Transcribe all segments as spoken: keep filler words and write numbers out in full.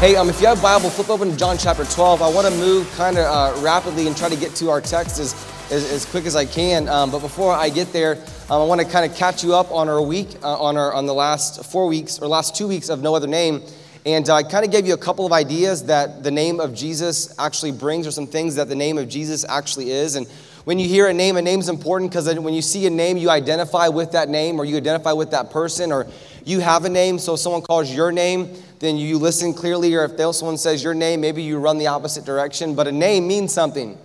Hey, um, if you have Bible, flip open to John chapter twelve. I want to move kind of uh, rapidly and try to get to our text as, as, as quick as I can. Um, but before I get there, um, I want to kind of catch you up on our week, uh, on our on the last four weeks or last two weeks of No Other Name. And I uh, kind of gave you a couple of ideas that the name of Jesus actually brings, or some things that the name of Jesus actually is. And when you hear a name, a name's important because when you see a name, you identify with that name, or you identify with that person, or you have a name. So if someone calls your name, then you listen clearly. Or if someone says your name, maybe you run the opposite direction. But a name means something.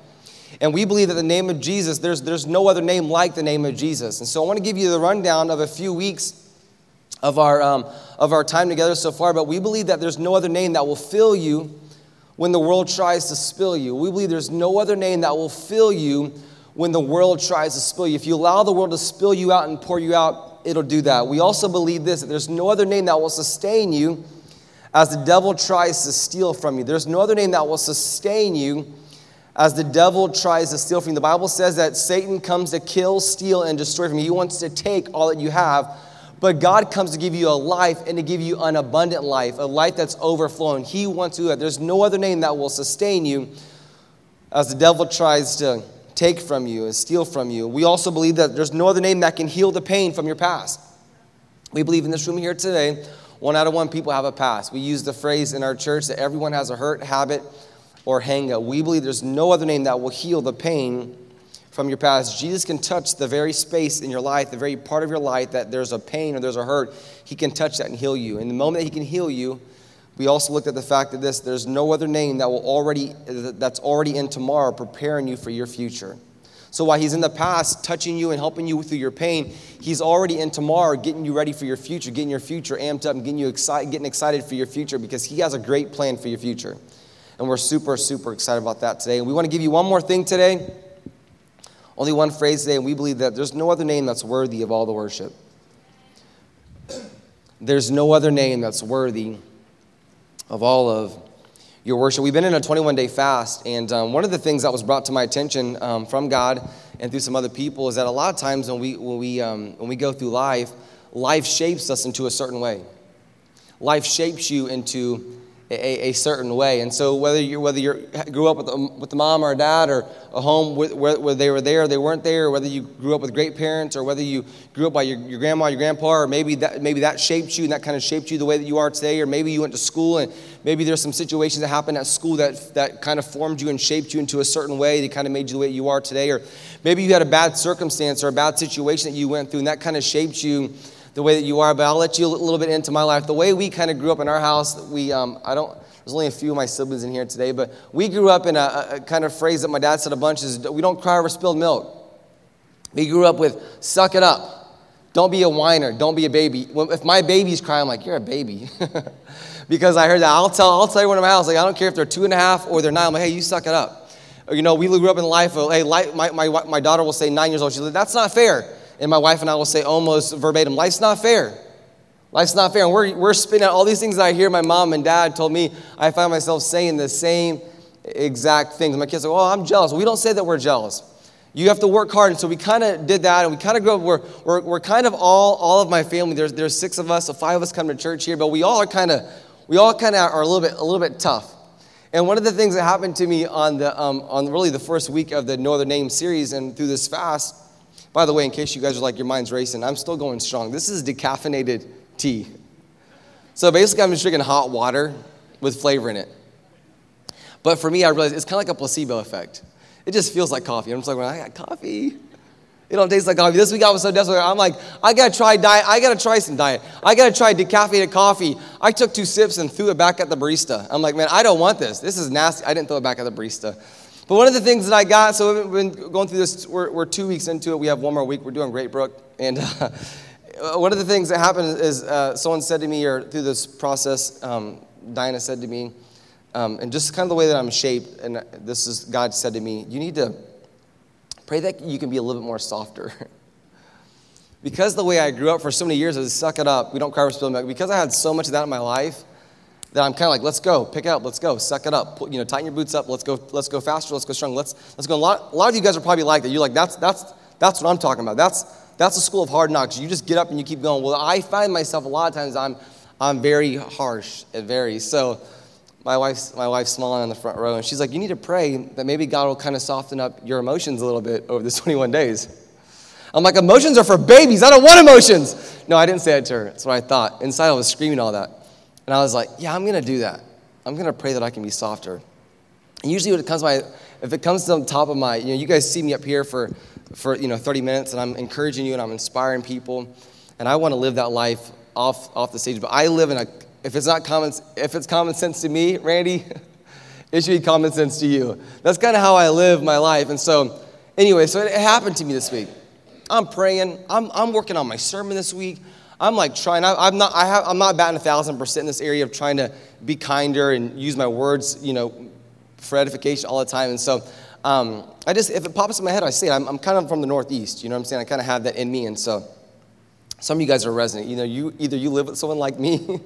And we believe that the name of Jesus, there's, there's no other name like the name of Jesus. And so I want to give you the rundown of a few weeks of our um, of our time together so far. But we believe that there's no other name that will fill you when the world tries to spill you. We believe there's no other name that will fill you when the world tries to spill you. If you allow the world to spill you out and pour you out, it'll do that. We also believe this, that there's no other name that will sustain you as the devil tries to steal from you. There's no other name that will sustain you as the devil tries to steal from you. The Bible says that Satan comes to kill, steal, and destroy from you. He wants to take all that you have. But God comes to give you a life and to give you an abundant life, a life that's overflowing. He wants to do that. There's no other name that will sustain you as the devil tries to take from you and steal from you. We also believe that there's no other name that can heal the pain from your past. We believe in this room here today, one out of one people have a past. We use the phrase in our church that everyone has a hurt, habit, or hang-up. We believe there's no other name that will heal the pain from your past. Jesus can touch the very space in your life, the very part of your life that there's a pain or there's a hurt. He can touch that and heal you. And the moment that he can heal you, we also looked at the fact that this, there's no other name that will already that's already in tomorrow preparing you for your future. So while he's in the past touching you and helping you through your pain, he's already in tomorrow getting you ready for your future, getting your future amped up and getting you excited, getting excited for your future, because he has a great plan for your future. And we're super, super excited about that today. And we want to give you one more thing today. Only one phrase today, and we believe that there's no other name that's worthy of all the worship. There's no other name that's worthy of all of your worship. We've been in a twenty-one day fast, and um, one of the things that was brought to my attention um, from God and through some other people is that a lot of times when we when we um, when we go through life, life shapes us into a certain way. Life shapes you into A, a certain way, and so whether you whether you grew up with a, with a mom or a dad, or a home with, where, where they were there or they weren't there, or whether you grew up with great parents, or whether you grew up by your, your grandma, your grandpa, or maybe that maybe that shaped you and that kind of shaped you the way that you are today, or maybe you went to school and maybe there's some situations that happened at school that that kind of formed you and shaped you into a certain way that kind of made you the way you are today, or maybe you had a bad circumstance or a bad situation that you went through and that kind of shaped you the way that you are. But I'll let you a little bit into my life. The way we kind of grew up in our house, we, um, I don't, there's only a few of my siblings in here today, but we grew up in a, a kind of phrase that my dad said a bunch is, we don't cry over spilled milk. We grew up with, suck it up. Don't be a whiner. Don't be a baby. If my baby's crying, I'm like, you're a baby. Because I heard that. I'll tell, I'll tell everyone in my house, like, I don't care if they're two and a half or they're nine. I'm like, hey, you suck it up. Or, you know, we grew up in life of, hey, my, my, my daughter will say nine years old. She's like, that's not fair. And my wife and I will say almost verbatim, life's not fair. Life's not fair. And we're we're spinning out all these things that I hear my mom and dad told me. I find myself saying the same exact things. My kids are like, oh, I'm jealous. Well, we don't say that we're jealous. You have to work hard. And so we kind of did that. And we kind of grew up. We're, we're, we're kind of all, all of my family. There's there's six of us. So five of us come to church here. But we all are kind of, we all kind of are a little bit, a little bit tough. And one of the things that happened to me on the um, on really the first week of the No Other Name series and through this fast. By the way, in case you guys are like, your mind's racing, I'm still going strong. This is decaffeinated tea. So basically, I'm just drinking hot water with flavor in it. But for me, I realized it's kind of like a placebo effect. It just feels like coffee. I'm just like, well, I got coffee. It don't taste like coffee. This week, I was so desperate. I'm like, I got to try diet. I got to try some diet. I got to try decaffeinated coffee. I took two sips and threw it back at the barista. I'm like, man, I don't want this. This is nasty. I didn't throw it back at the barista. But one of the things that I got, so we've been going through this, we're, we're two weeks into it. We have one more week. We're doing great, Brooke. And uh, one of the things that happened is uh, someone said to me, or through this process, um, Diana said to me, um, and just kind of the way that I'm shaped, and this is God said to me, you need to pray that you can be a little bit more softer. Because the way I grew up for so many years is suck it up. We don't cry for spilled milk. Because I had so much of that in my life, that I'm kind of like, let's go, pick it up, let's go, suck it up, you know, tighten your boots up, let's go, let's go faster, let's go strong, let's let's go. A lot, a lot of you guys are probably like that. You're like, that's that's that's what I'm talking about. That's that's the school of hard knocks. You just get up and you keep going. Well, I find myself a lot of times I'm I'm very harsh. It varies. So my wife's my wife's smiling in the front row, and she's like, you need to pray that maybe God will kind of soften up your emotions a little bit over this twenty-one days. I'm like, emotions are for babies. I don't want emotions. No, I didn't say that to her. That's what I thought. Inside, I was screaming all that. And I was like, yeah, I'm going to do that. I'm going to pray that I can be softer. And usually when it comes to my, if it comes to the top of my, you know, you guys see me up here for, for you know, thirty minutes, and I'm encouraging you, and I'm inspiring people, and I want to live that life off off the stage. But I live in a, if it's not common, if it's common sense to me, Randy, it should be common sense to you. That's kind of how I live my life. And so, anyway, so it happened to me this week. I'm praying. I'm I'm working on my sermon this week. I'm like trying. I, I'm not. I have. I'm not batting a thousand percent in this area of trying to be kinder and use my words, you know, for edification all the time. And so, um, I just if it pops in my head, I say it. I'm, I'm kind of from the Northeast. You know what I'm saying? I kind of have that in me. And so, some of you guys are resonant. You know, you either you live with someone like me,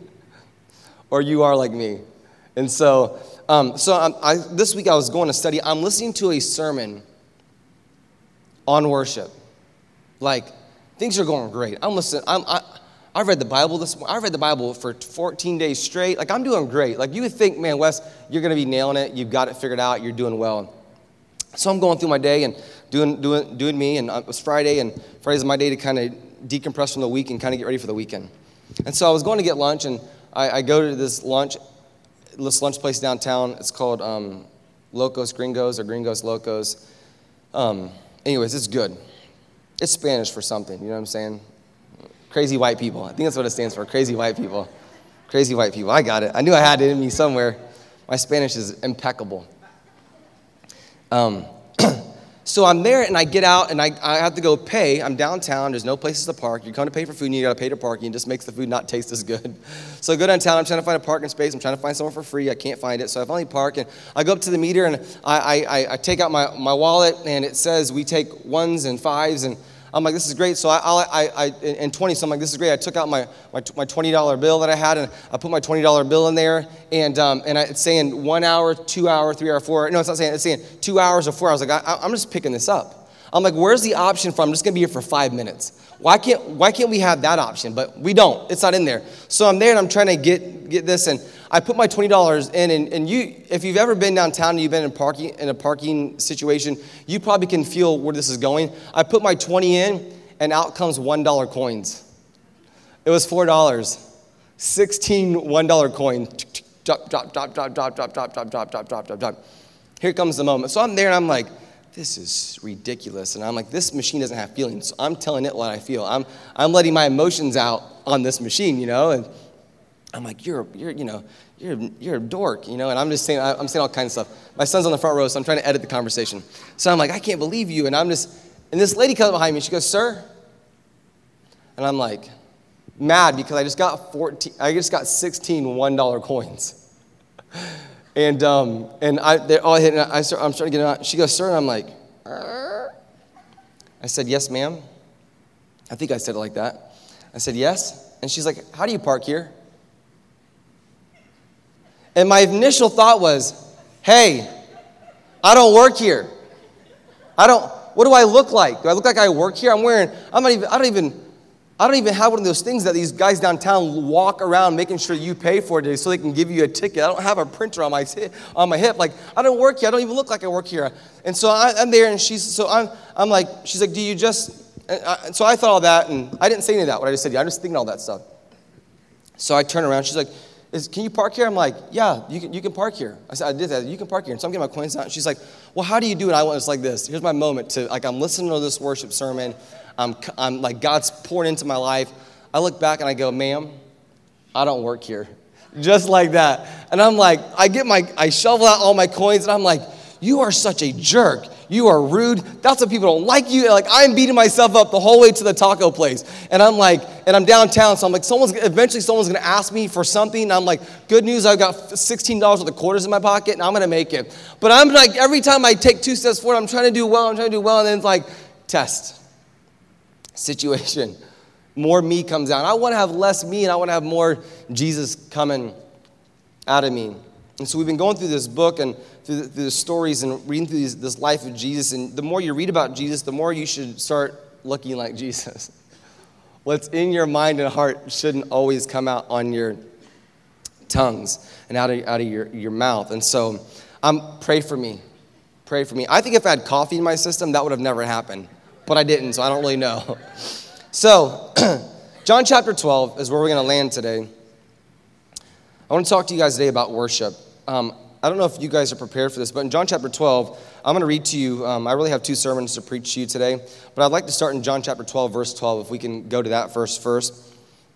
or you are like me. And so, um, so I'm, I this week I was going to study. I'm listening to a sermon on worship. Like, things are going great. I'm listening. I'm, I I read the Bible this morning. I read the Bible for fourteen days straight. Like, I'm doing great. Like, you would think, man, Wes, you're going to be nailing it. You've got it figured out. You're doing well. So I'm going through my day and doing doing doing me. And it was Friday, and Friday's my day to kind of decompress from the week and kind of get ready for the weekend. And so I was going to get lunch, and I, I go to this lunch this lunch place downtown. It's called um, Locos Gringos or Gringos Locos. Um, anyways, it's good. It's Spanish for something, you know what I'm saying? Crazy white people. I think that's what it stands for, crazy white people. Crazy white people. I got it. I knew I had it in me somewhere. My Spanish is impeccable. Um, so I'm there, and I get out, and I, I have to go pay. I'm downtown. There's no places to park. You come to pay for food, and you got to pay to park, and it just makes the food not taste as good. So I go downtown. I'm trying to find a parking space. I'm trying to find somewhere for free. I can't find it, so I finally park, and I go up to the meter, and I, I, I take out my, my wallet, and it says we take ones and fives, and I'm like, this is great. So I, I, I, and twenty. So I'm like, this is great. I took out my, my, my twenty dollar bill that I had, and I put my twenty dollar bill in there. And um, and I, it's saying one hour, two hour, three hour, four. No, it's not saying. It's saying two hours or four hours. Like I, I'm just picking this up. I'm like, where's the option for? I'm just gonna be here for five minutes. Why can't Why can't we have that option? But we don't. It's not in there. So I'm there, and I'm trying to get get this, and I put my twenty dollars in, and, and you, if you've ever been downtown and you've been in parking in a parking situation, you probably can feel where this is going. I put my twenty in, and out comes one dollar coins. It was four dollars. sixteen one dollar coins. Drop, drop, drop, drop, drop, drop, drop, drop, drop, drop, drop, drop, drop. Here comes the moment. So I'm there, and I'm like, this is ridiculous. And I'm like, this machine doesn't have feelings. So I'm telling it what I feel. I'm I'm letting my emotions out on this machine, you know, and I'm like, you're, you're, you know, you're, you're a dork, you know, and I'm just saying, I'm saying all kinds of stuff. My son's on the front row, so I'm trying to edit the conversation. So I'm like, I can't believe you, and I'm just, and this lady comes behind me, she goes, sir, and I'm like, mad because I just got fourteen, I just got sixteen one dollar coins, and um, and I, they're all hitting, I start, I'm starting to get out. She goes, sir, and I'm like, Arr. I said, yes, ma'am. I think I said it like that. I said, yes, and she's like, how do you park here? And my initial thought was, hey, I don't work here. I don't, what do I look like? Do I look like I work here? I'm wearing, I'm not even, I don't even, I don't even have one of those things that these guys downtown walk around making sure you pay for it so they can give you a ticket. I don't have a printer on my, on my hip. Like, I don't work here. I don't even look like I work here. And so I, I'm there and she's, so I'm, I'm like, she's like, do you just, and, I, and so I thought all that and I didn't say any of that, what I just said. I'm just thinking all that stuff. So I turn around, she's like, Is, can you park here? I'm like, yeah, you can you can park here. I said, I did that. You can park here. And so I'm getting my coins out. And she's like, well, how do you do it? I went, it's like this. Here's my moment to, like, I'm listening to this worship sermon. I'm, I'm like, God's pouring into my life. I look back and I go, ma'am, I don't work here. Just like that. And I'm like, I get my, I shovel out all my coins. And I'm like, you are such a jerk. You are rude. That's what people don't like you. Like, I'm beating myself up the whole way to the taco place. And I'm like, and I'm downtown. So I'm like, someone's, eventually someone's going to ask me for something. And I'm like, good news. I've got sixteen dollars worth of quarters in my pocket and I'm going to make it. But I'm like, every time I take two steps forward, I'm trying to do well. I'm trying to do well. And then it's like, test, situation. More me comes out. I want to have less me and I want to have more Jesus coming out of me. And so we've been going through this book and through the, through the stories and reading through these, this life of Jesus. And the more you read about Jesus, the more you should start looking like Jesus. What's in your mind and heart shouldn't always come out on your tongues and out of out of your, your mouth. And so um, pray for me. Pray for me. I think if I had coffee in my system, that would have never happened. But I didn't, so I don't really know. So John chapter twelve is where we're going to land today. I want to talk to you guys today about worship. Um, I don't know if you guys are prepared for this, but in John chapter twelve, I'm going to read to you. Um, I really have two sermons to preach to you today, but I'd like to start in John chapter twelve, verse twelve, if we can go to that verse first.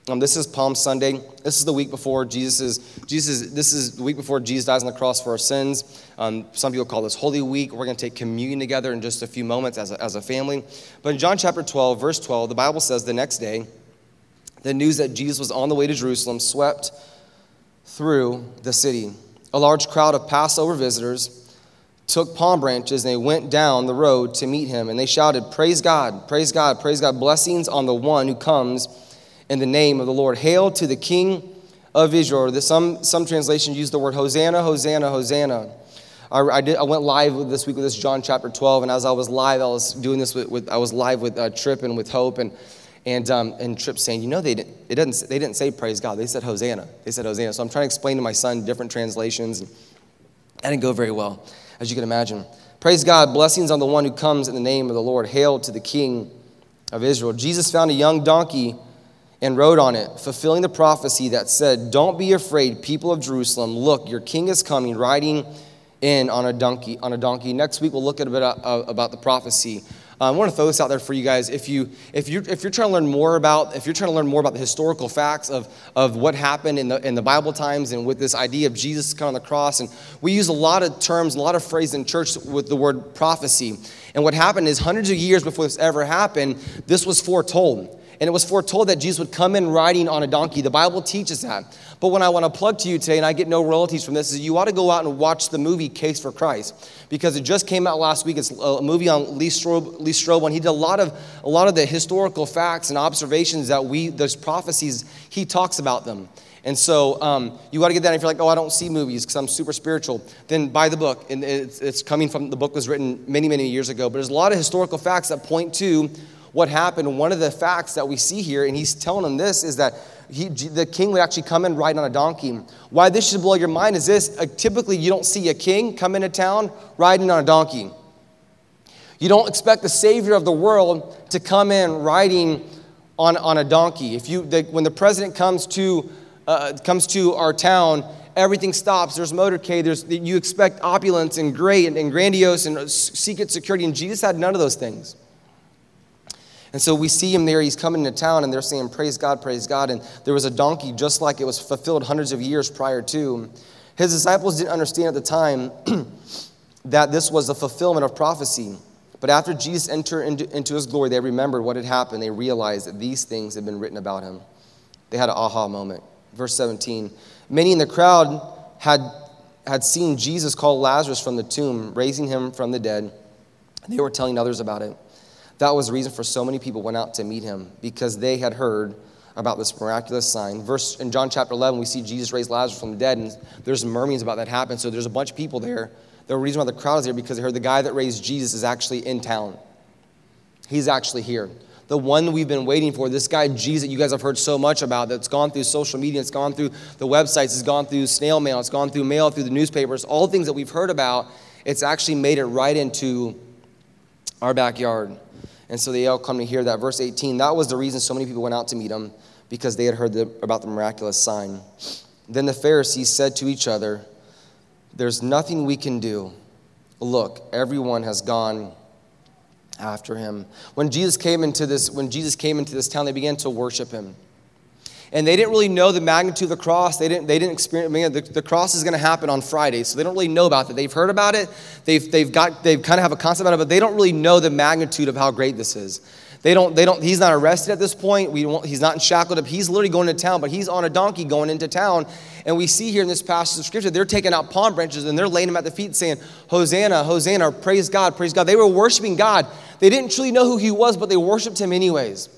Um, this is Palm Sunday. This is the week before Jesus is, Jesus is, this is the week before Jesus dies on the cross for our sins. Um, some people call this Holy Week. We're going to take communion together in just a few moments as a, as a family. But in John chapter twelve, verse twelve, the Bible says the next day, the news that Jesus was on the way to Jerusalem swept through the city. A large crowd of Passover visitors took palm branches and they went down the road to meet him. And they shouted, "Praise God, praise God, praise God, blessings on the one who comes in the name of the Lord. Hail to the King of Israel." Some some translations use the word Hosanna, Hosanna, Hosanna. I, I, did, I went live with this week with this John chapter twelve, and as I was live, I was doing this with, with I was live with uh, Tripp and with Hope, and and um, and Tripp saying, you know, they didn't it doesn't they didn't say praise God, they said Hosanna, they said Hosanna. So I'm trying to explain to my son different translations, and that didn't go very well, as you can imagine. Praise God, blessings on the one who comes in the name of the Lord. Hail to the King of Israel. Jesus found a young donkey and rode on it, fulfilling the prophecy that said, "Don't be afraid, people of Jerusalem. Look, your king is coming, riding in on a donkey." On a donkey. Next week, we'll look at a bit of, about the prophecy. Uh, I want to throw this out there for you guys. If you if you if you're trying to learn more about if you're trying to learn more about the historical facts of of what happened in the in the Bible times and with this idea of Jesus coming on the cross, and we use a lot of terms, a lot of phrases in church with the word prophecy. And what happened is hundreds of years before this ever happened, this was foretold. And it was foretold that Jesus would come in riding on a donkey. The Bible teaches that. But what I want to plug to you today, and I get no royalties from this, is you ought to go out and watch the movie Case for Christ, because it just came out last week. It's a movie on Lee Strobel, Lee Strobel, and he did a lot of a lot of the historical facts and observations that we, those prophecies, he talks about them. And so um, you got to get that. If you're like, oh, I don't see movies because I'm super spiritual, then buy the book. And it's, it's coming from, the book was written many, many years ago. But there's a lot of historical facts that point to what happened. One of the facts that we see here, and he's telling them this, is that he, the king would actually come in riding on a donkey. Why this should blow your mind is this. Uh, typically, you don't see a king come into town riding on a donkey. You don't expect the Savior of the world to come in riding on, on a donkey. If you, the, when the president comes to uh, comes to our town, everything stops. There's motorcade. There's, you expect opulence and great and, and grandiose and secret security, and Jesus had none of those things. And so we see him there. He's coming into town, and they're saying, "Praise God, praise God." And there was a donkey just like it was fulfilled hundreds of years prior to. His disciples didn't understand at the time that this was the fulfillment of prophecy. But after Jesus entered into, into his glory, they remembered what had happened. They realized that these things had been written about him. They had an aha moment. Verse seventeen, many in the crowd had, had seen Jesus call Lazarus from the tomb, raising him from the dead. They were telling others about it. That was the reason for so many people went out to meet him, because they had heard about this miraculous sign. Verse in John chapter eleven, we see Jesus raise Lazarus from the dead, and there's murmurings about that happened. So there's a bunch of people there. The reason why the crowd is there because they heard the guy that raised Jesus is actually in town. He's actually here. The one we've been waiting for, this guy Jesus that you guys have heard so much about, that's gone through social media, it's gone through the websites, it's gone through snail mail, it's gone through mail, through the newspapers, all the things that we've heard about, it's actually made it right into our backyard. And so they all come to hear that. Verse eighteen, that was the reason so many people went out to meet him, because they had heard the, about the miraculous sign. Then the Pharisees said to each other, "There's nothing we can do. Look, everyone has gone after him." When Jesus came into this, when Jesus came into this town, they began to worship him. And they didn't really know the magnitude of the cross. They didn't. They didn't experience. I mean, the, the cross is going to happen on Friday, so they don't really know about that. They've heard about it. They've. They've got. They've kind of have a concept about it, but they don't really know the magnitude of how great this is. They don't. They don't. He's not arrested at this point. We won't, he's not shackled up. He's literally going to town, but he's on a donkey going into town. And we see here in this passage of scripture, they're taking out palm branches and they're laying them at the feet, saying, "Hosanna, Hosanna! Praise God, praise God!" They were worshiping God. They didn't truly know who he was, but they worshipped him anyways.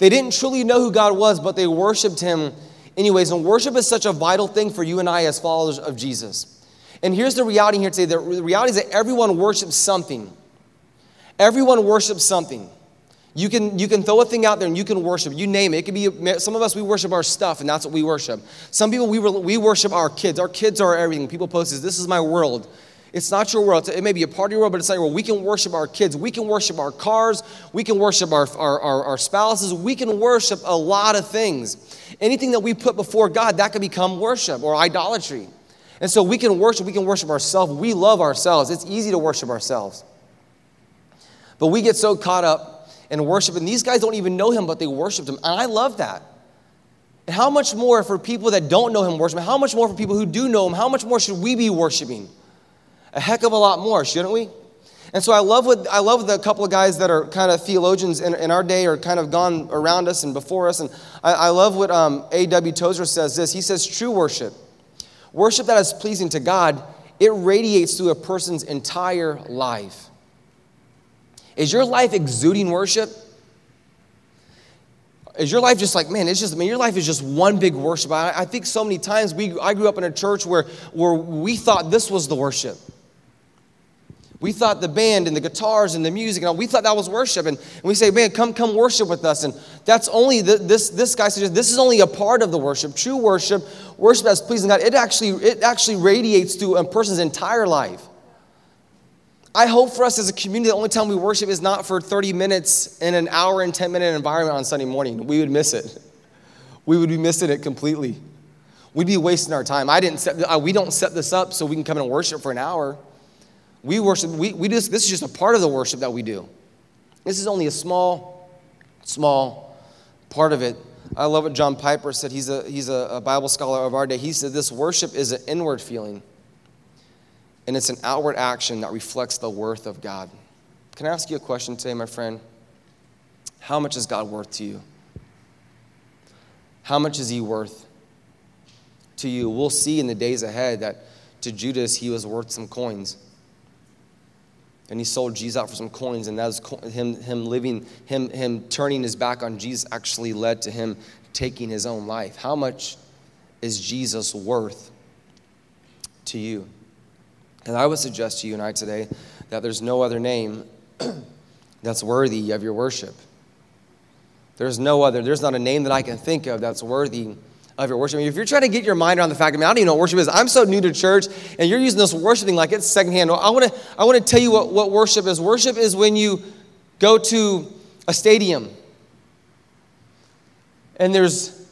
They didn't truly know who God was, but they worshiped him anyways. And worship is such a vital thing for you and I as followers of Jesus. And here's the reality here today. The reality is that everyone worships something. Everyone worships something. You can, you can throw a thing out there and you can worship. You name it. It could be, some of us, we worship our stuff, and that's what we worship. Some people, we, we worship our kids. Our kids are everything. People post this, this is my world. It's not your world. It may be a part of your world, but it's not your world. We can worship our kids. We can worship our cars. We can worship our, our, our, our spouses. We can worship a lot of things. Anything that we put before God, that could become worship or idolatry. And so we can worship. We can worship ourselves. We love ourselves. It's easy to worship ourselves. But we get so caught up in worship. And these guys don't even know him, but they worshiped him. And I love that. And how much more for people that don't know him worship him? How much more for people who do know him? How much more should we be worshiping? A heck of a lot more, shouldn't we? And so I love what I love the couple of guys that are kind of theologians in, in our day, or kind of gone around us and before us. And I, I love what um, A W Tozer says this. He says, true worship, worship that is pleasing to God, it radiates through a person's entire life. Is your life exuding worship? Is your life just like, man, it's just, I mean, your life is just one big worship. I, I think so many times we, I grew up in a church where, where we thought this was the worship. We thought the band and the guitars and the music, and all, we thought that was worship. And, and we say, man, come come worship with us. And that's only, the, this this guy suggests, this is only a part of the worship. True worship, worship that's pleasing God, it actually it actually radiates through a person's entire life. I hope for us as a community, the only time we worship is not for thirty minutes in an hour and ten minute environment on Sunday morning. We would miss it. We would be missing it completely. We'd be wasting our time. I didn't. Set, we don't set this up so we can come and worship for an hour. We worship. We we just. This is just a part of the worship that we do. This is only a small, small part of it. I love what John Piper said. He's a he's a Bible scholar of our day. He said this worship is an inward feeling. And it's an outward action that reflects the worth of God. Can I ask you a question today, my friend? How much is God worth to you? How much is he worth to you? We'll see in the days ahead that to Judas, he was worth some coins. And he sold Jesus out for some coins. And that was co- him, him living, him, him turning his back on Jesus actually led to him taking his own life. How much is Jesus worth to you? And I would suggest to you and I today that there's no other name that's worthy of your worship. There's no other. There's not a name that I can think of that's worthy of your worship. I mean, if you're trying to get your mind around the fact, I mean, I don't even know what worship is. I'm so new to church, and you're using this worship thing like it's secondhand. I want to I want to tell you what, what worship is. Worship is when you go to a stadium, and there's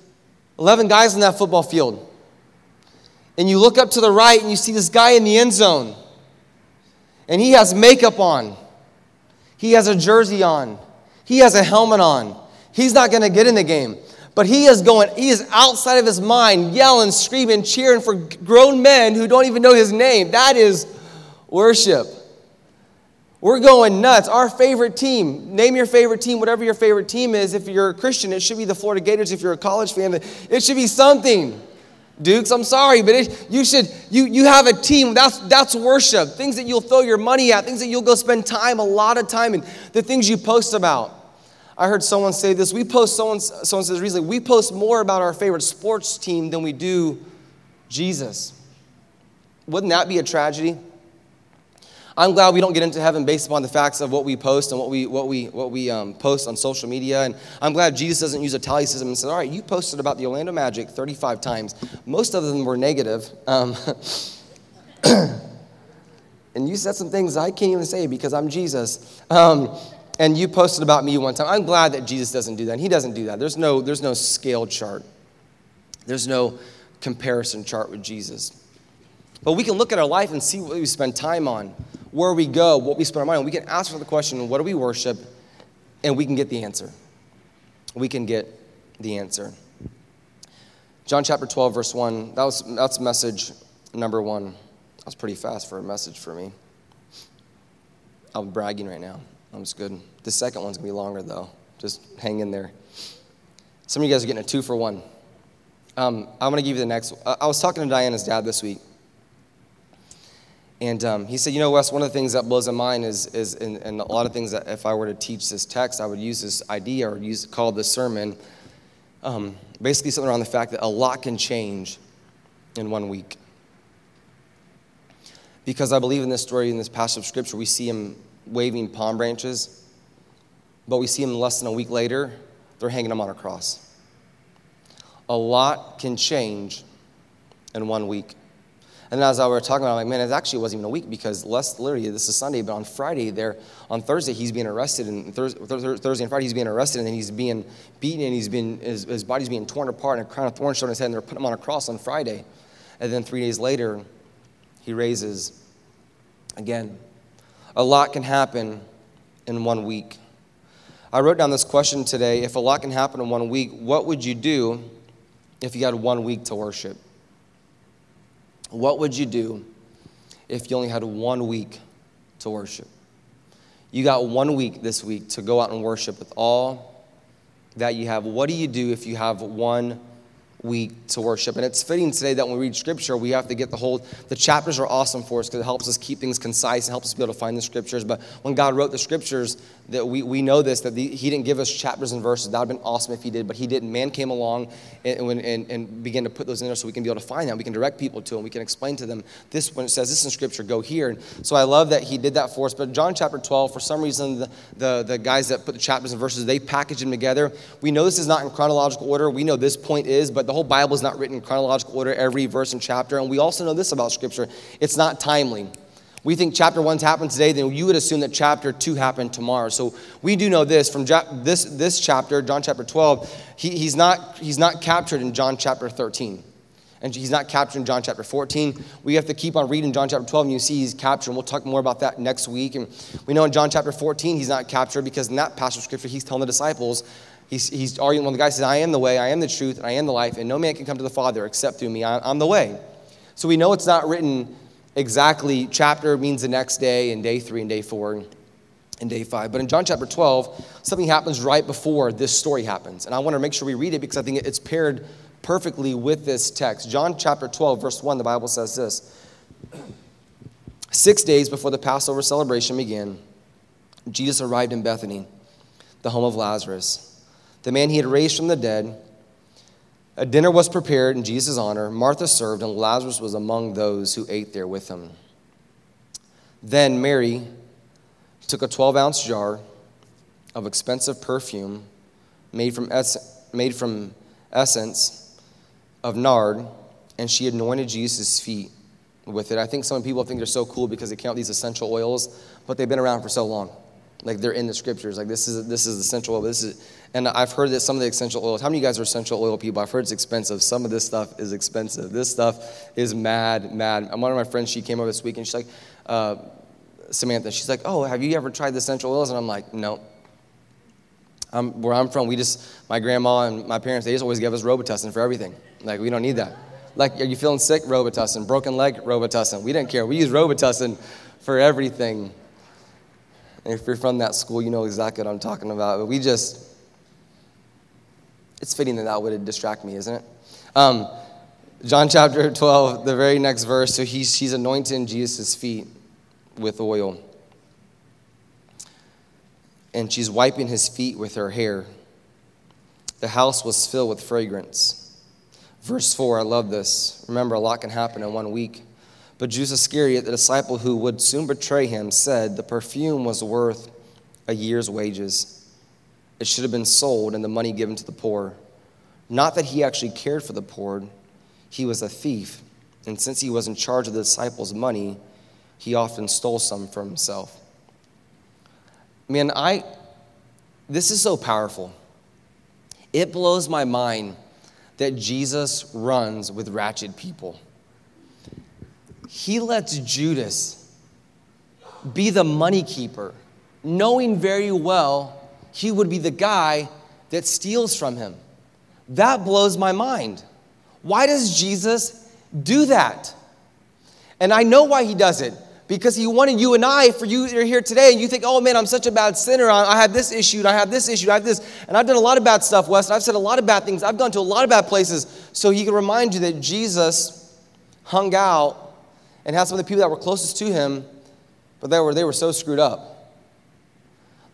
eleven guys on that football field. And you look up to the right and you see this guy in the end zone. And he has makeup on. He has a jersey on. He has a helmet on. He's not going to get in the game. But he is going, he is outside of his mind, yelling, screaming, cheering for grown men who don't even know his name. That is worship. We're going nuts. Our favorite team, name your favorite team, whatever your favorite team is. If you're a Christian, it should be the Florida Gators. If you're a college fan, it should be something. Dukes, I'm sorry, but it, you should, you you have a team. That's that's worship. Things that you'll throw your money at, things that you'll go spend time, a lot of time in, the things you post about. I heard someone say this. We post, someone, someone says recently, we post more about our favorite sports team than we do Jesus. Wouldn't that be a tragedy? I'm glad we don't get into heaven based upon the facts of what we post and what we what we what we um, post on social media. And I'm glad Jesus doesn't use a tally system and says, "All right, you posted about the Orlando Magic thirty-five times. Most of them were negative, um, and you said some things I can't even say because I'm Jesus. Um, and you posted about me one time." I'm glad that Jesus doesn't do that. And he doesn't do that. There's no there's no scale chart. There's no comparison chart with Jesus. But we can look at our life and see what we spend time on, where we go, what we spend our money on. We can ask for the question, what do we worship? And we can get the answer. We can get the answer. John chapter twelve, verse one. That was that's message number one. That was pretty fast for a message for me. I'm bragging right now. I'm just good. The second one's going to be longer, though. Just hang in there. Some of you guys are getting a two for one. Um, I'm going to give you the next. I was talking to Diana's dad this week. And um, he said, you know, Wes, one of the things that blows my mind is, is and, and a lot of things that if I were to teach this text, I would use this idea or use call this sermon, um, basically something around the fact that a lot can change in one week. Because I believe in this story, in this passage of Scripture, we see him waving palm branches. but we see them less than a week later, they're hanging them on a cross. A lot can change in one week. And as I were talking about, I'm like, man, it actually wasn't even a week because less, literally, this is Sunday, but on Friday, there, on Thursday, he's being arrested, and thir- thir- Thursday and Friday, he's being arrested, and then he's being beaten, and he's being, his, his body's being torn apart, and a crown of thorns on his head, and they're putting him on a cross on Friday. And then three days later, he raises again. A lot can happen in one week. I wrote down this question today. If a lot can happen in one week, what would you do if you had one week to worship? What would you do if you only had one week to worship? You got one week this week to go out and worship with all that you have. What do you do if you have one week to worship? And it's fitting today that when we read Scripture, we have to get the whole, the chapters are awesome for us because it helps us keep things concise and helps us be able to find the Scriptures. But when God wrote the Scriptures, that we, we know this, that the, he didn't give us chapters and verses. That would have been awesome if he did, but he didn't. Man came along and, and, and began to put those in there so we can be able to find them. We can direct people to them. We can explain to them this, when it says this in Scripture, go here. And so I love that he did that for us. But John chapter twelve, for some reason, the, the, the guys that put the chapters and verses, they package them together. We know this is not in chronological order. We know this point is, but the whole Bible is not written in chronological order, every verse and chapter. And we also know this about Scripture. It's not timely. We think chapter one's happened today, then you would assume that chapter two happened tomorrow. So we do know this from this this chapter, John chapter twelve, he, he's not he's not captured in John chapter thirteen. And he's not captured in John chapter fourteen. We have to keep on reading John chapter twelve, and you see he's captured. And we'll talk more about that next week. And we know in John chapter fourteen, he's not captured because in that passage of Scripture, he's telling the disciples, He's, he's arguing when the guy says, I am the way, I am the truth, and I am the life, and no man can come to the Father except through me. I, I'm the way. So we know it's not written exactly. Chapter means the next day, and day three, and day four, and day five. But in John chapter twelve, something happens right before this story happens. And I want to make sure we read it because I think it's paired perfectly with this text. John chapter twelve, verse one, the Bible says this. Six days before the Passover celebration began, Jesus arrived in Bethany, the home of Lazarus, the man he had raised from the dead. A dinner was prepared in Jesus' honor. Martha served, and Lazarus was among those who ate there with him. Then Mary took a twelve-ounce jar of expensive perfume made from es- made from essence of nard, and she anointed Jesus' feet with it. I think some people think they're so cool because they count these essential oils, but they've been around for so long. Like, they're in the Scriptures. Like, this is this is essential oil. This is, and I've heard that some of the essential oils, how many of you guys are essential oil people? I've heard it's expensive. Some of this stuff is expensive. This stuff is mad, mad. One of my friends, she came over this week, and she's like, uh, Samantha, she's like, oh, have you ever tried the essential oils? And I'm like, no. I'm, where I'm from, we just, my grandma and my parents, they just always give us Robitussin for everything. Like, we don't need that. Like, are you feeling sick? Robitussin. Broken leg? Robitussin. We didn't care. We used Robitussin for everything. And if you're from that school, you know exactly what I'm talking about. But we just, it's fitting that that would distract me, isn't it? Um, John chapter twelve, the very next verse. So he's, she's anointing Jesus' feet with oil. And she's wiping his feet with her hair. The house was filled with fragrance. Verse four, I love this. Remember, a lot can happen in one week. But Judas Iscariot, the disciple who would soon betray him, said the perfume was worth a year's wages. It should have been sold and the money given to the poor. Not that he actually cared for the poor. He was a thief. And since he was in charge of the disciples' money, he often stole some for himself. Man, I, this is so powerful. It blows my mind that Jesus runs with ratchet people. He lets Judas be the money keeper, knowing very well he would be the guy that steals from him. That blows my mind. Why does Jesus do that? And I know why he does it, because he wanted you and I, for you you're here today, and you think, oh man, I'm such a bad sinner. I have this issue, and I have this issue, I have this, and I've done a lot of bad stuff, Wes, and I've said a lot of bad things. I've gone to a lot of bad places. So he can remind you that Jesus hung out and had some of the people that were closest to him, but they were they were so screwed up.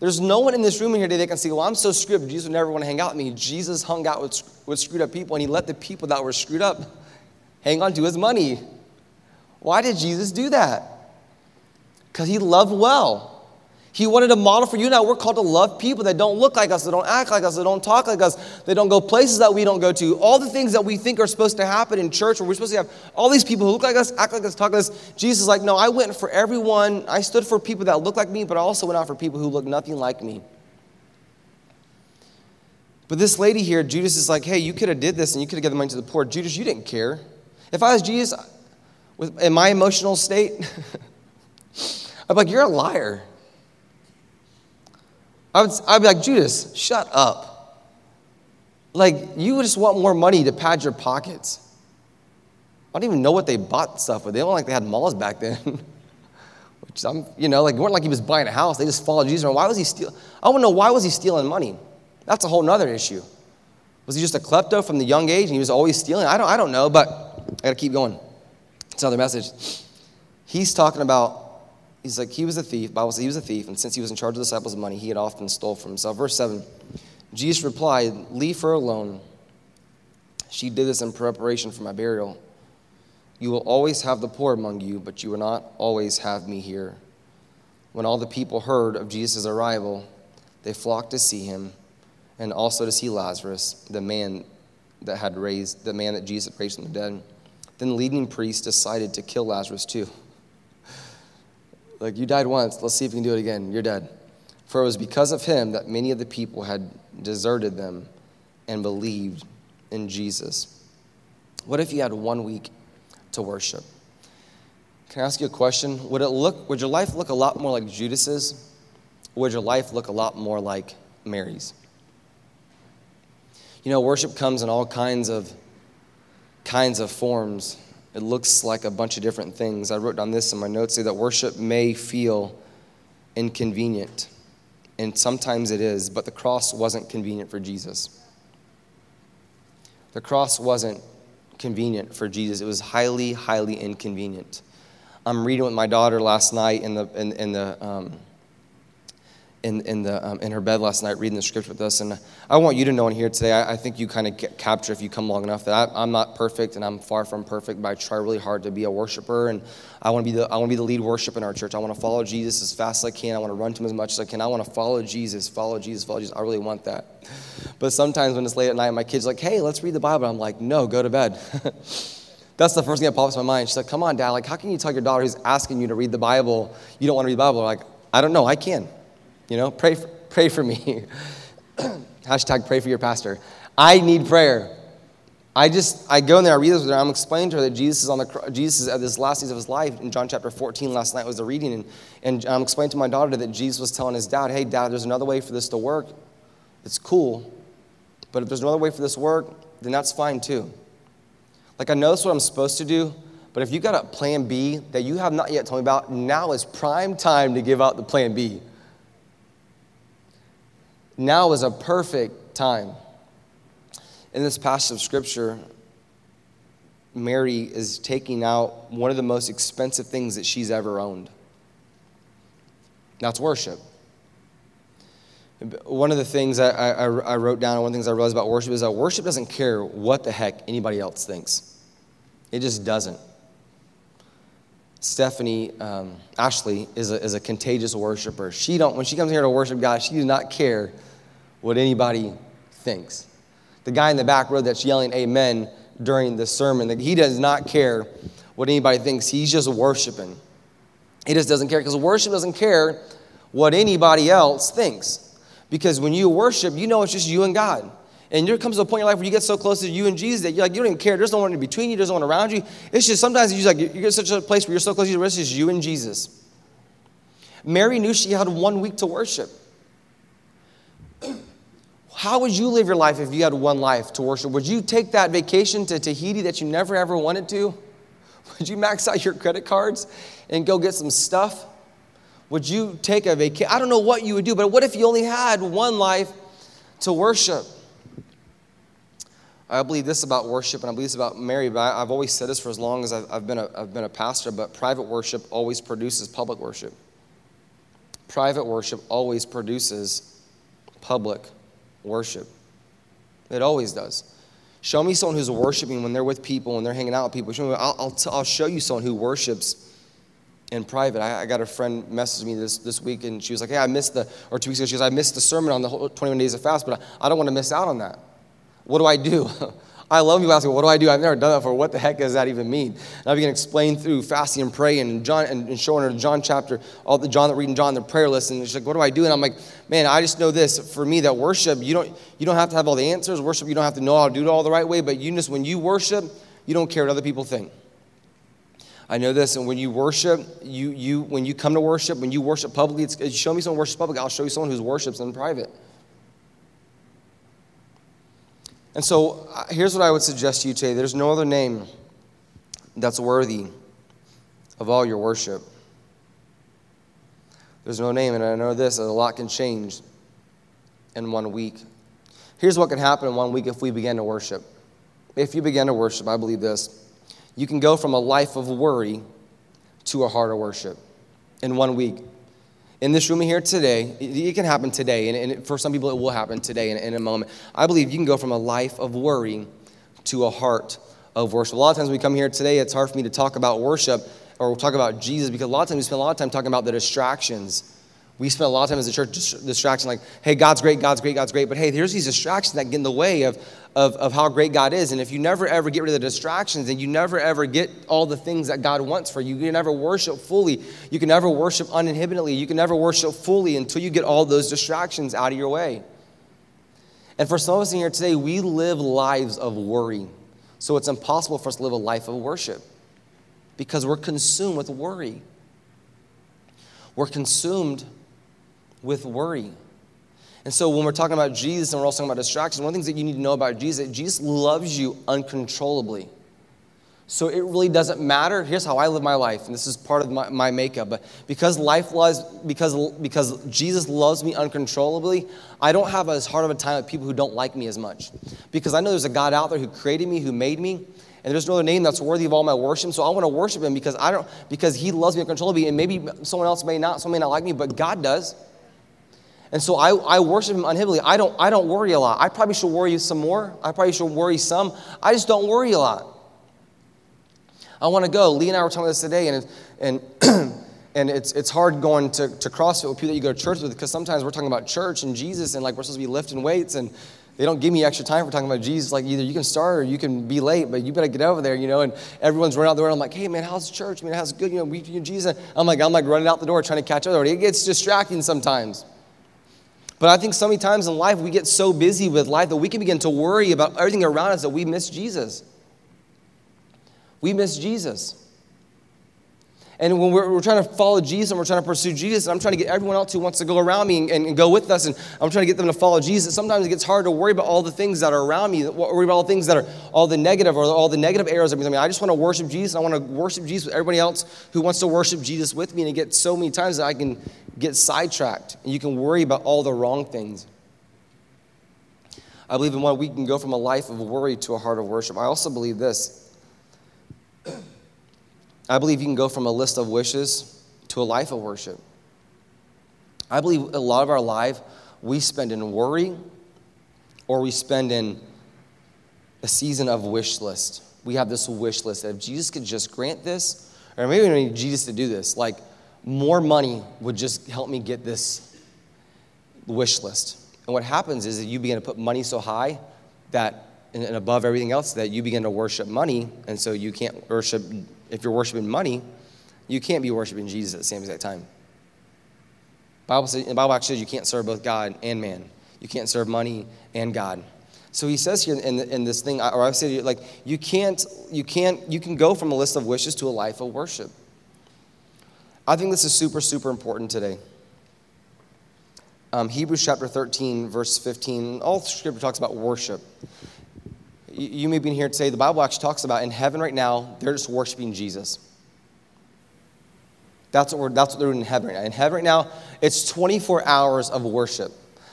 There's no one in this room in here today that can say, well, I'm so screwed up, Jesus would never want to hang out with me. Jesus hung out with, with screwed up people, and he let the people that were screwed up hang on to his money. Why did Jesus do that? Because he loved well. He wanted a model for you and I. We're called to love people that don't look like us, that don't act like us, that don't talk like us, that don't go places that we don't go to. All the things that we think are supposed to happen in church, where we're supposed to have all these people who look like us, act like us, talk like us. Jesus is like, no, I went for everyone. I stood for people that look like me, but I also went out for people who look nothing like me. But this lady here, Judas is like, hey, you could have did this and you could have given money to the poor. Judas, you didn't care. If I was Jesus, in my emotional state, I'm like, you're a liar. I would, I'd be like, Judas, shut up. Like, you just want more money to pad your pockets. I don't even know what they bought stuff with. They weren't like they had malls back then. Which I'm, you know, like, it weren't like he was buying a house. They just followed Jesus. Why was he stealing? I want to know, why was he stealing money? That's a whole nother issue. Was he just a klepto from the young age and he was always stealing? I don't, I don't know, but I got to keep going. It's another message. He's talking about He's like, he was a thief. The Bible says he was a thief. And since he was in charge of the disciples' money, he had often stole from himself. Verse seven, Jesus replied, leave her alone. She did this in preparation for my burial. You will always have the poor among you, but you will not always have me here. When all the people heard of Jesus' arrival, they flocked to see him and also to see Lazarus, the man that had raised, the man that Jesus had raised from the dead. Then the leading priests decided to kill Lazarus too. Like, you died once, let's see if you can do it again. You're dead. For it was because of him that many of the people had deserted them and believed in Jesus. What if you had one week to worship? Can I ask you a question? Would it look, would your life look a lot more like Judas's? Or would your life look a lot more like Mary's? You know, worship comes in all kinds of kinds of forms. It looks like a bunch of different things. I wrote down this in my notes here, that worship may feel inconvenient, and sometimes it is, but the cross wasn't convenient for Jesus. The cross wasn't convenient for Jesus. It was highly, highly inconvenient. I'm reading with my daughter last night in the in, in the um, in in the um, in her bed last night, reading the scripture with us, and I want you to know in here today, I, I think you kind of ca- capture, if you come long enough, that I, I'm not perfect, and I'm far from perfect, but I try really hard to be a worshiper, and I want to be the I want to be the lead worship in our church. I want to follow Jesus as fast as I can. I want to run to him as much as I can. I want to follow Jesus, follow Jesus, follow Jesus. I really want that, but sometimes when it's late at night, my kid's like, "Hey, let's read the Bible." I'm like, "No, go to bed." That's the first thing that pops in my mind. She's like, "Come on, Dad! Like, how can you tell your daughter who's asking you to read the Bible you don't want to read the Bible?" I'm like, I don't know. I can. You know, pray for, pray for me. Hashtag pray for your pastor. I need prayer. I just, I go in there, I read this with her. I'm explaining to her that Jesus is on the Jesus is at this last days of his life. In John chapter fourteen, last night was the reading. And, and I'm explaining to my daughter that Jesus was telling his dad, hey, Dad, there's another way for this to work. It's cool. But if there's another way for this to work, then that's fine too. Like, I know that's what I'm supposed to do. But if you got a plan B that you have not yet told me about, now is prime time to give out the plan B. Now is a perfect time. In this passage of Scripture, Mary is taking out one of the most expensive things that she's ever owned. That's worship. One of the things I, I, I wrote down, one of the things I realized about worship is that worship doesn't care what the heck anybody else thinks. It just doesn't. Stephanie, um, Ashley, is a, is a contagious worshiper. She don't, when she comes here to worship God, she does not care what anybody thinks. The guy in the back row that's yelling amen during the sermon, he does not care what anybody thinks. He's just worshiping. He just doesn't care, because worship doesn't care what anybody else thinks. Because when you worship, you know it's just you and God. And there comes a point in your life where you get so close to you and Jesus that you're like, you don't even care. There's no one in between you. There's no one around you. It's just sometimes you like you get such a place where you're so close to you, it's just you and Jesus. Mary knew she had one week to worship. How would you live your life if you had one life to worship? Would you take that vacation to Tahiti that you never ever wanted to? Would you max out your credit cards and go get some stuff? Would you take a vacation? I don't know what you would do, but what if you only had one life to worship? I believe this about worship, and I believe this about Mary, but I've always said this for as long as I've, I've, been a, I've been a pastor, but private worship always produces public worship. Private worship always produces public worship. It always does. Show me someone who's worshiping when they're with people, when they're hanging out with people. Show me, I'll, I'll, t- I'll show you someone who worships in private. I, I got a friend message me this, this week, and she was like, hey, I missed the, or two weeks ago, she was I missed the sermon on the whole twenty-one days of fast, but I, I don't want to miss out on that. What do I do? I love people asking, what do I do? I've never done that before. What the heck does that even mean? And I began to explain through fasting and praying and John and, and showing her John chapter, all the John that reading John, the prayer list. And she's like, what do I do? And I'm like, man, I just know this. For me, that worship, you don't you don't have to have all the answers. Worship, you don't have to know how to do it all the right way. But you just, when you worship, you don't care what other people think. I know this, and when you worship, you you when you come to worship, when you worship publicly, it's, it's show me someone who worships publicly, I'll show you someone who worships in private. And so here's what I would suggest to you today. There's no other name that's worthy of all your worship. There's no name, and I know this, a lot can change in one week. Here's what can happen in one week if we begin to worship. If you begin to worship, I believe this. You can go from a life of worry to a heart of worship in one week. In this room here today, it can happen today, and for some people it will happen today in a moment. I believe you can go from a life of worry to a heart of worship. A lot of times when we come here today, it's hard for me to talk about worship or talk about Jesus because a lot of times we spend a lot of time talking about the distractions. We spend a lot of time as a church distraction, like, hey, God's great, God's great, God's great. But hey, there's these distractions that get in the way of, of, of how great God is. And if you never ever get rid of the distractions and you never ever get all the things that God wants for you, you can never worship fully. You can never worship uninhibitedly. You can never worship fully until you get all those distractions out of your way. And for some of us in here today, we live lives of worry. So it's impossible for us to live a life of worship because we're consumed with worry. We're consumed with worry. And so when we're talking about Jesus and we're also talking about distractions, one of the things that you need to know about Jesus is that Jesus loves you uncontrollably. So it really doesn't matter. Here's how I live my life, and this is part of my, my makeup. But because life loves, because because Jesus loves me uncontrollably, I don't have as hard of a time with people who don't like me as much. Because I know there's a God out there who created me, who made me, and there's no other name that's worthy of all my worship. So I want to worship him because I don't because he loves me uncontrollably. And maybe someone else may not, someone may not like me, but God does. And so I, I worship him uninhibitedly. I don't I don't worry a lot. I probably should worry some more. I probably should worry some. I just don't worry a lot. I want to go. Lee and I were talking about this today, and and and it's it's hard going to, to CrossFit with people that you go to church with because sometimes we're talking about church and Jesus and like we're supposed to be lifting weights and they don't give me extra time for talking about Jesus. Like either you can start or you can be late, but you better get over there, you know. And everyone's running out the door. I'm like, hey man, how's church? I mean, how's it good? You know, we Jesus. I'm like I'm like running out the door trying to catch up. It gets distracting sometimes. But I think so many times in life we get so busy with life that we can begin to worry about everything around us that we miss Jesus. We miss Jesus. And when we're, we're trying to follow Jesus and we're trying to pursue Jesus, and I'm trying to get everyone else who wants to go around me and, and, and go with us, and I'm trying to get them to follow Jesus, sometimes it gets hard to worry about all the things that are around me, worry about all the things that are all the negative or all the negative arrows. I mean, I just want to worship Jesus. I want to worship Jesus with everybody else who wants to worship Jesus with me. And it gets so many times that I can get sidetracked, and you can worry about all the wrong things. I believe in one week you can go from a life of worry to a heart of worship. I also believe this. I believe you can go from a list of wishes to a life of worship. I believe a lot of our life we spend in worry or we spend in a season of wish list. We have this wish list that if Jesus could just grant this, or maybe we don't need Jesus to do this, like more money would just help me get this wish list. And what happens is that you begin to put money so high that and above everything else that you begin to worship money, and so you can't worship. If you're worshiping money, you can't be worshiping Jesus at the same exact time. Bible says, the Bible actually says you can't serve both God and man. You can't serve money and God. So he says here in, in this thing, or I've said to you, like you can't, you can't, you can go from a list of wishes to a life of worship. I think this is super, super important today. Um, Hebrews chapter thirteen, verse fifteen. All Scripture talks about worship. You may be in here today, the Bible actually talks about in heaven right now, they're just worshiping Jesus. That's what, we're, that's what they're doing in heaven right now. In heaven right now, it's twenty-four hours of worship.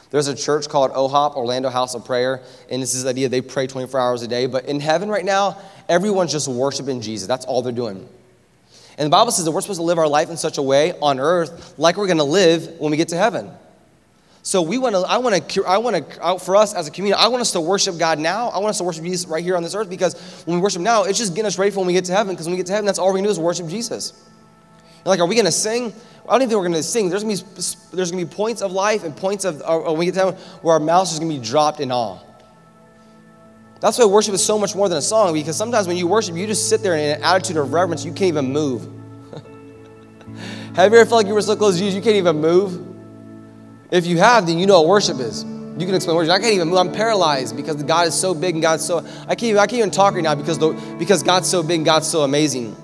There's a church called O H O P, Orlando House of Prayer, and this is the idea they pray twenty-four hours a day. But in heaven right now, everyone's just worshiping Jesus. That's all they're doing. And the Bible says that we're supposed to live our life in such a way on earth like we're going to live when we get to heaven. So we want to, I want to, I want to, for us as a community, I want us to worship God now. I want us to worship Jesus right here on this earth because when we worship now, it's just getting us ready for when we get to heaven because when we get to heaven, that's all we can do is worship Jesus. You're like, are we going to sing? I don't even think we're going to sing. There's going to be there's going to be points of life and points of uh, when we get to heaven where our mouths are going to be dropped in awe. That's why worship is so much more than a song, because sometimes when you worship, you just sit there in an attitude of reverence. You can't even move. Have you ever felt like you were so close to Jesus, you can't even move? If you have, then you know what worship is. You can explain worship. I can't even move. I'm paralyzed because God is so big and God's so... I can't even, I can't even talk right now because, the, because God's so big and God's so amazing.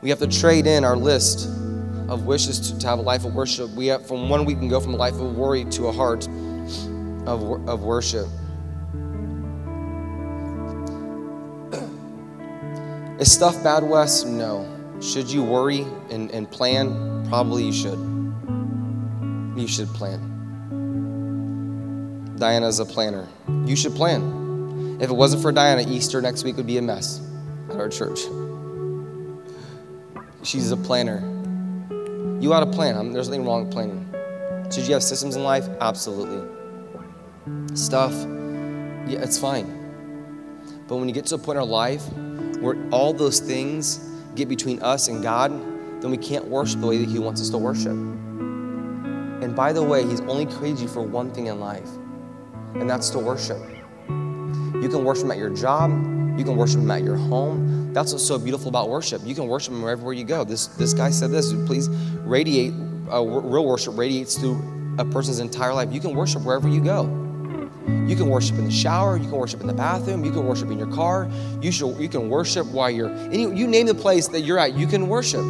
We have to trade in our list of wishes to, to have a life of worship. We have, from one week, we can go from a life of worry to a heart of, of worship. Is stuff bad, Wes? No. Should you worry and, and plan? Probably you should. You should plan. Diana's a planner. You should plan. If it wasn't for Diana, Easter next week would be a mess at our church. She's a planner. You ought to plan. I mean, there's nothing wrong with planning. Should you have systems in life? Absolutely. Stuff, yeah, it's fine. But when you get to a point in our life where all those things get between us and God, then we can't worship the way that He wants us to worship. And by the way, He's only created you for one thing in life, and that's to worship. You can worship Him at your job. You can worship Him at your home. That's what's so beautiful about worship. You can worship Him everywhere you go. This this guy said this, please radiate, uh, real worship radiates through a person's entire life. You can worship wherever you go. You can worship in the shower. You can worship in the bathroom. You can worship in your car. You should. You can worship while you're, any, you name the place that you're at, you can worship.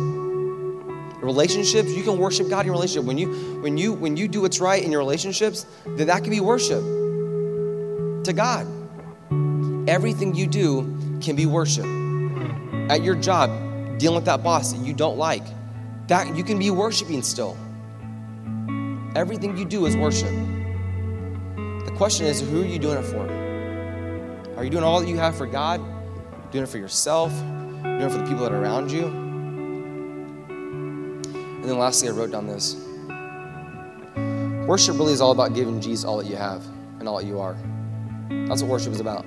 Relationships, you can worship God in your relationship. When you when you when you do what's right in your relationships, then that can be worship to God. Everything you do can be worship. At your job, dealing with that boss that you don't like, that you can be worshiping still. Everything you do is worship. The question is, who are you doing it for? Are you doing all that you have for God? Doing it for yourself? Doing it for the people that are around you? And then lastly, I wrote down this. Worship really is all about giving Jesus all that you have and all that you are. That's what worship is about.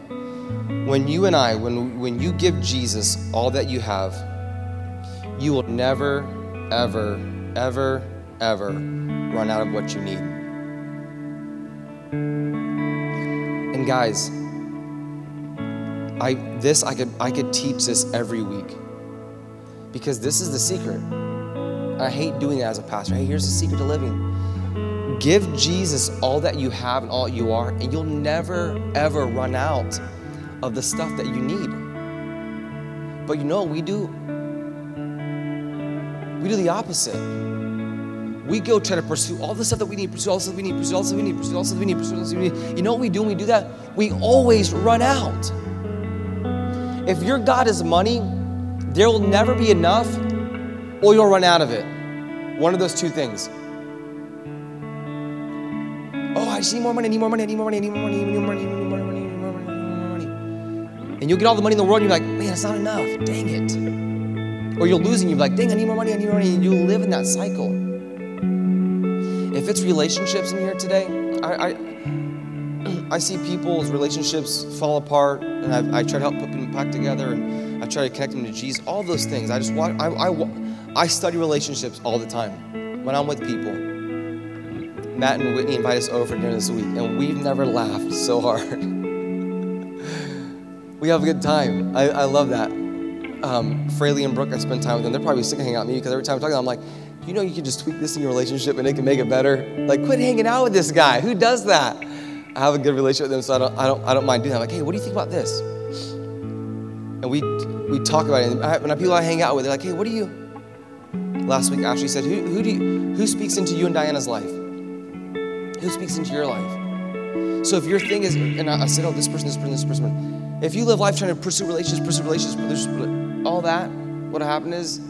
When you and I, when when you give Jesus all that you have, you will never, ever, ever, ever run out of what you need. And guys, I this I could I could teach this every week, because this is the secret. I hate doing that as a pastor. Hey, here's the secret to living. Give Jesus all that you have and all that you are, and you'll never, ever run out of the stuff that you need. But you know what we do? We do the opposite. We go try to pursue all the stuff that we need, pursue all the stuff we need, pursue all the stuff we need, pursue all the stuff we need, pursue all the stuff we need. You know what we do when we do that? We always run out. If your God is money, there will never be enough, or you'll run out of it. One of those two things. Oh, I just need more money, I need more money, I need more money, I need more money, I need more money, I need more money, I need more money, I need more money. And you'll get all the money in the world and you're like, man, it's not enough, dang it. Or you'll lose and you're like, dang, I need more money, I need more money, and you'll live in that cycle. If it's relationships in here today, I I, I see people's relationships fall apart, and I, I try to help put them back together, and I try to connect them to Jesus, all those things. I just watch, I, I watch. I study relationships all the time when I'm with people. Matt and Whitney invite us over for dinner this week, and we've never laughed so hard. We have a good time. I, I love that. Um, Fraley and Brooke, I spend time with them. They're probably sick of hanging out with me because every time I talk to them, I'm like, you know, you can just tweak this in your relationship and it can make it better. Like, quit hanging out with this guy. Who does that? I have a good relationship with them, so I don't, I don't, I don't mind doing that. I'm like, hey, what do you think about this? And we we talk about it. And I, when people I hang out with, they're like, hey, what do you? Last week, Ashley said, who, who, do you, who speaks into you and Diana's life? Who speaks into your life? So if your thing is, and I, I said, oh, this person, this person, this person. If you live life trying to pursue relationships, pursue relationships, all that, what'll happen is,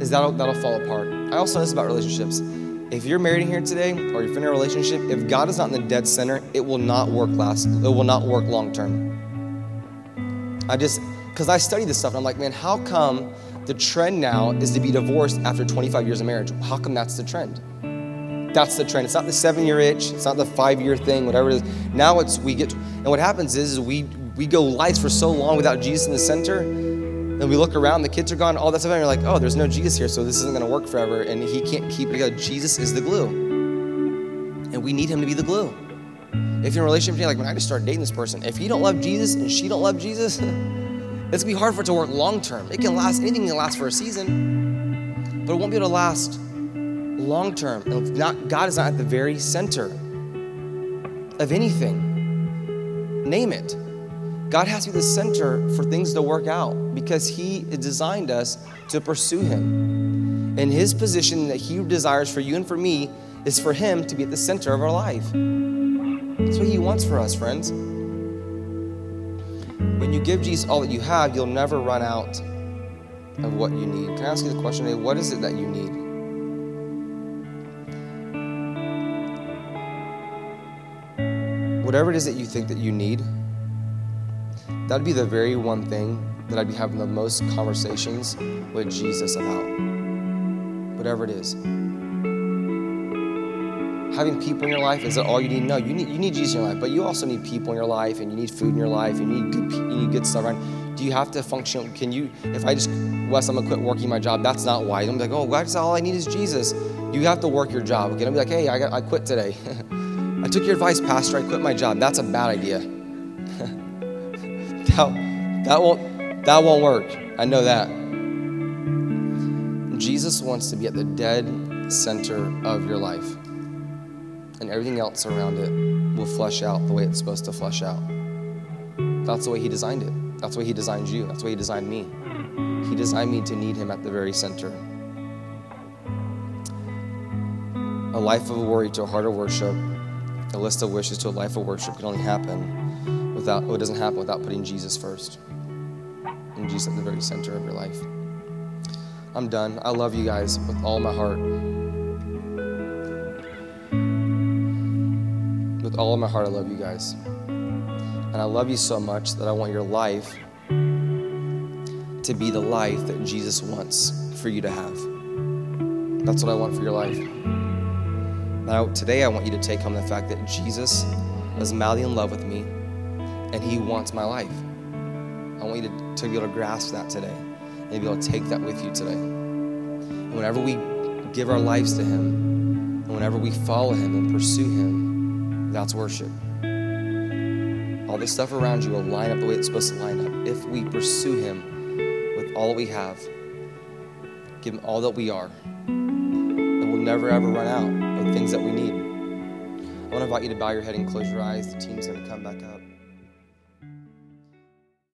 is that'll, that'll fall apart. I also know this about relationships. If you're married in here today, or you're in a relationship, if God is not in the dead center, it will not work last, it will not work long-term. I just, because I study this stuff, and I'm like, man, how come the trend now is to be divorced after twenty-five years of marriage? How come that's the trend? That's the trend. It's not the seven-year itch. It's not the five-year thing, whatever it is. Now it's we get, and what happens is, is we we go lives for so long without Jesus in the center, and then we look around, the kids are gone, all that stuff, and you're like, oh, there's no Jesus here, so this isn't going to work forever, and he can't keep it together. Jesus is the glue, and we need him to be the glue. If you're in a relationship, you're like, man, I just started dating this person. If you don't love Jesus and she don't love Jesus, it's going to be hard for it to work long term. It can last, anything can last for a season, but it won't be able to last long term. And not, God is not at the very center of anything. Name it. God has to be the center for things to work out because he designed us to pursue him. And his position that he desires for you and for me is for him to be at the center of our life. That's what he wants for us, friends. When you give Jesus all that you have, you'll never run out of what you need. Can I ask you the question today? What is it that you need? Whatever it is that you think that you need, that'd be the very one thing that I'd be having the most conversations with Jesus about. Whatever it is. Having people in your life, is that all you need? No, you need you need Jesus in your life, but you also need people in your life, and you need food in your life, and you need good, you need good stuff around. Do you have to function? Can you, if I just, Wes, I'm gonna quit working my job, that's not why. Don't be like, oh, that's all I need is Jesus. You have to work your job. Okay, don't be like, hey, I got, I quit today. I took your advice, Pastor, I quit my job. That's a bad idea. that, that won't that won't work. I know that. Jesus wants to be at the dead center of your life. And everything else around it will flesh out the way it's supposed to flesh out. That's the way he designed it. That's the way he designed you. That's the way he designed me. He designed me to need him at the very center. A life of worry to a heart of worship, a list of wishes to a life of worship can only happen without, or it doesn't happen without putting Jesus first. And Jesus at the very center of your life. I'm done. I love you guys with all my heart. With all of my heart, I love you guys. And I love you so much that I want your life to be the life that Jesus wants for you to have. That's what I want for your life. Now, today I want you to take home the fact that Jesus is madly in love with me and he wants my life. I want you to, to be able to grasp that today and be able to take that with you today. And whenever we give our lives to him and whenever we follow him and pursue him, that's worship. All this stuff around you will line up the way it's supposed to line up if we pursue him with all that we have, give him all that we are, and we'll never ever run out of things that we need. I want to invite you to bow your head and close your eyes. The team's going to come back up.